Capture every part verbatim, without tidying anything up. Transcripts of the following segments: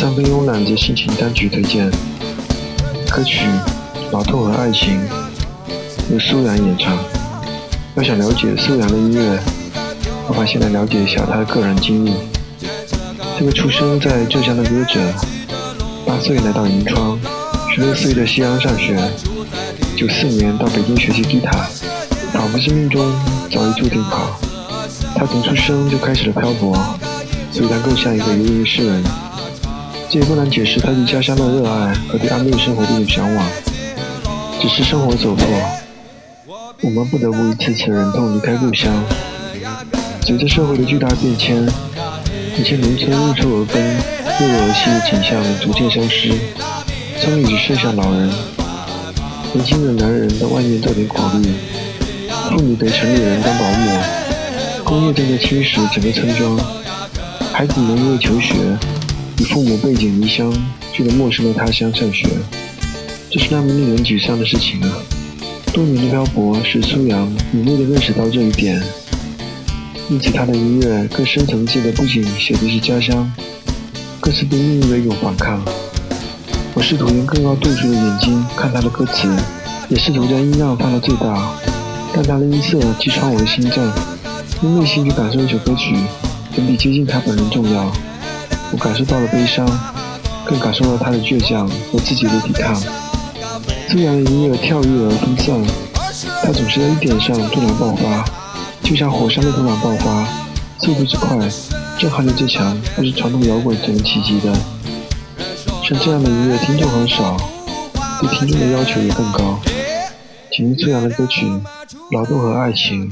三分慵懒的心情单曲推荐，歌曲《劳动和爱情》由苏然演唱。要想了解苏然的音乐，不妨先来了解一下他的个人经历。这位出生在浙江的歌者，八岁来到银川，十六岁的西安上学，九四年到北京学习吉他，仿佛是命中早已注定好。他从出生就开始了漂泊，所以他更像一个游吟诗人。这也不难解释他对家乡的热爱和对安定生活的一种向往。只是生活所迫，我们不得不一次次忍痛离开故乡。随着社会的巨大变迁，以前农村日出而耕、日落而息的景象逐渐消失，村里只剩下老人、年轻的男人到外面做点苦力，妇女给城里人当保姆。工业正在侵蚀整个村庄，孩子们因为求学，与父母背井离乡，去了陌生的他乡上学，这是那么令人沮丧的事情啊！多年的漂泊使苏阳敏锐地认识到这一点，因此他的音乐更深层次的不仅写的是家乡，更是对命运的一种反抗。我试图用更高度数的眼睛看他的歌词，也试图将音量放到最大，让他的音色击穿我的心脏，用内心去感受一首歌曲，远比接近他本人重要。我感受到了悲伤，更感受到他的倔强和自己的抵抗。苏然的音乐跳跃而分散，他总是在一点上突然爆发，就像火山的突然爆发，速度之快，震撼力之强，不是传统摇滚所能企及的。像这样的音乐听众很少，对听众的要求也更高。请听苏然的歌曲《劳动和爱情》。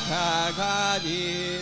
卡卡尼。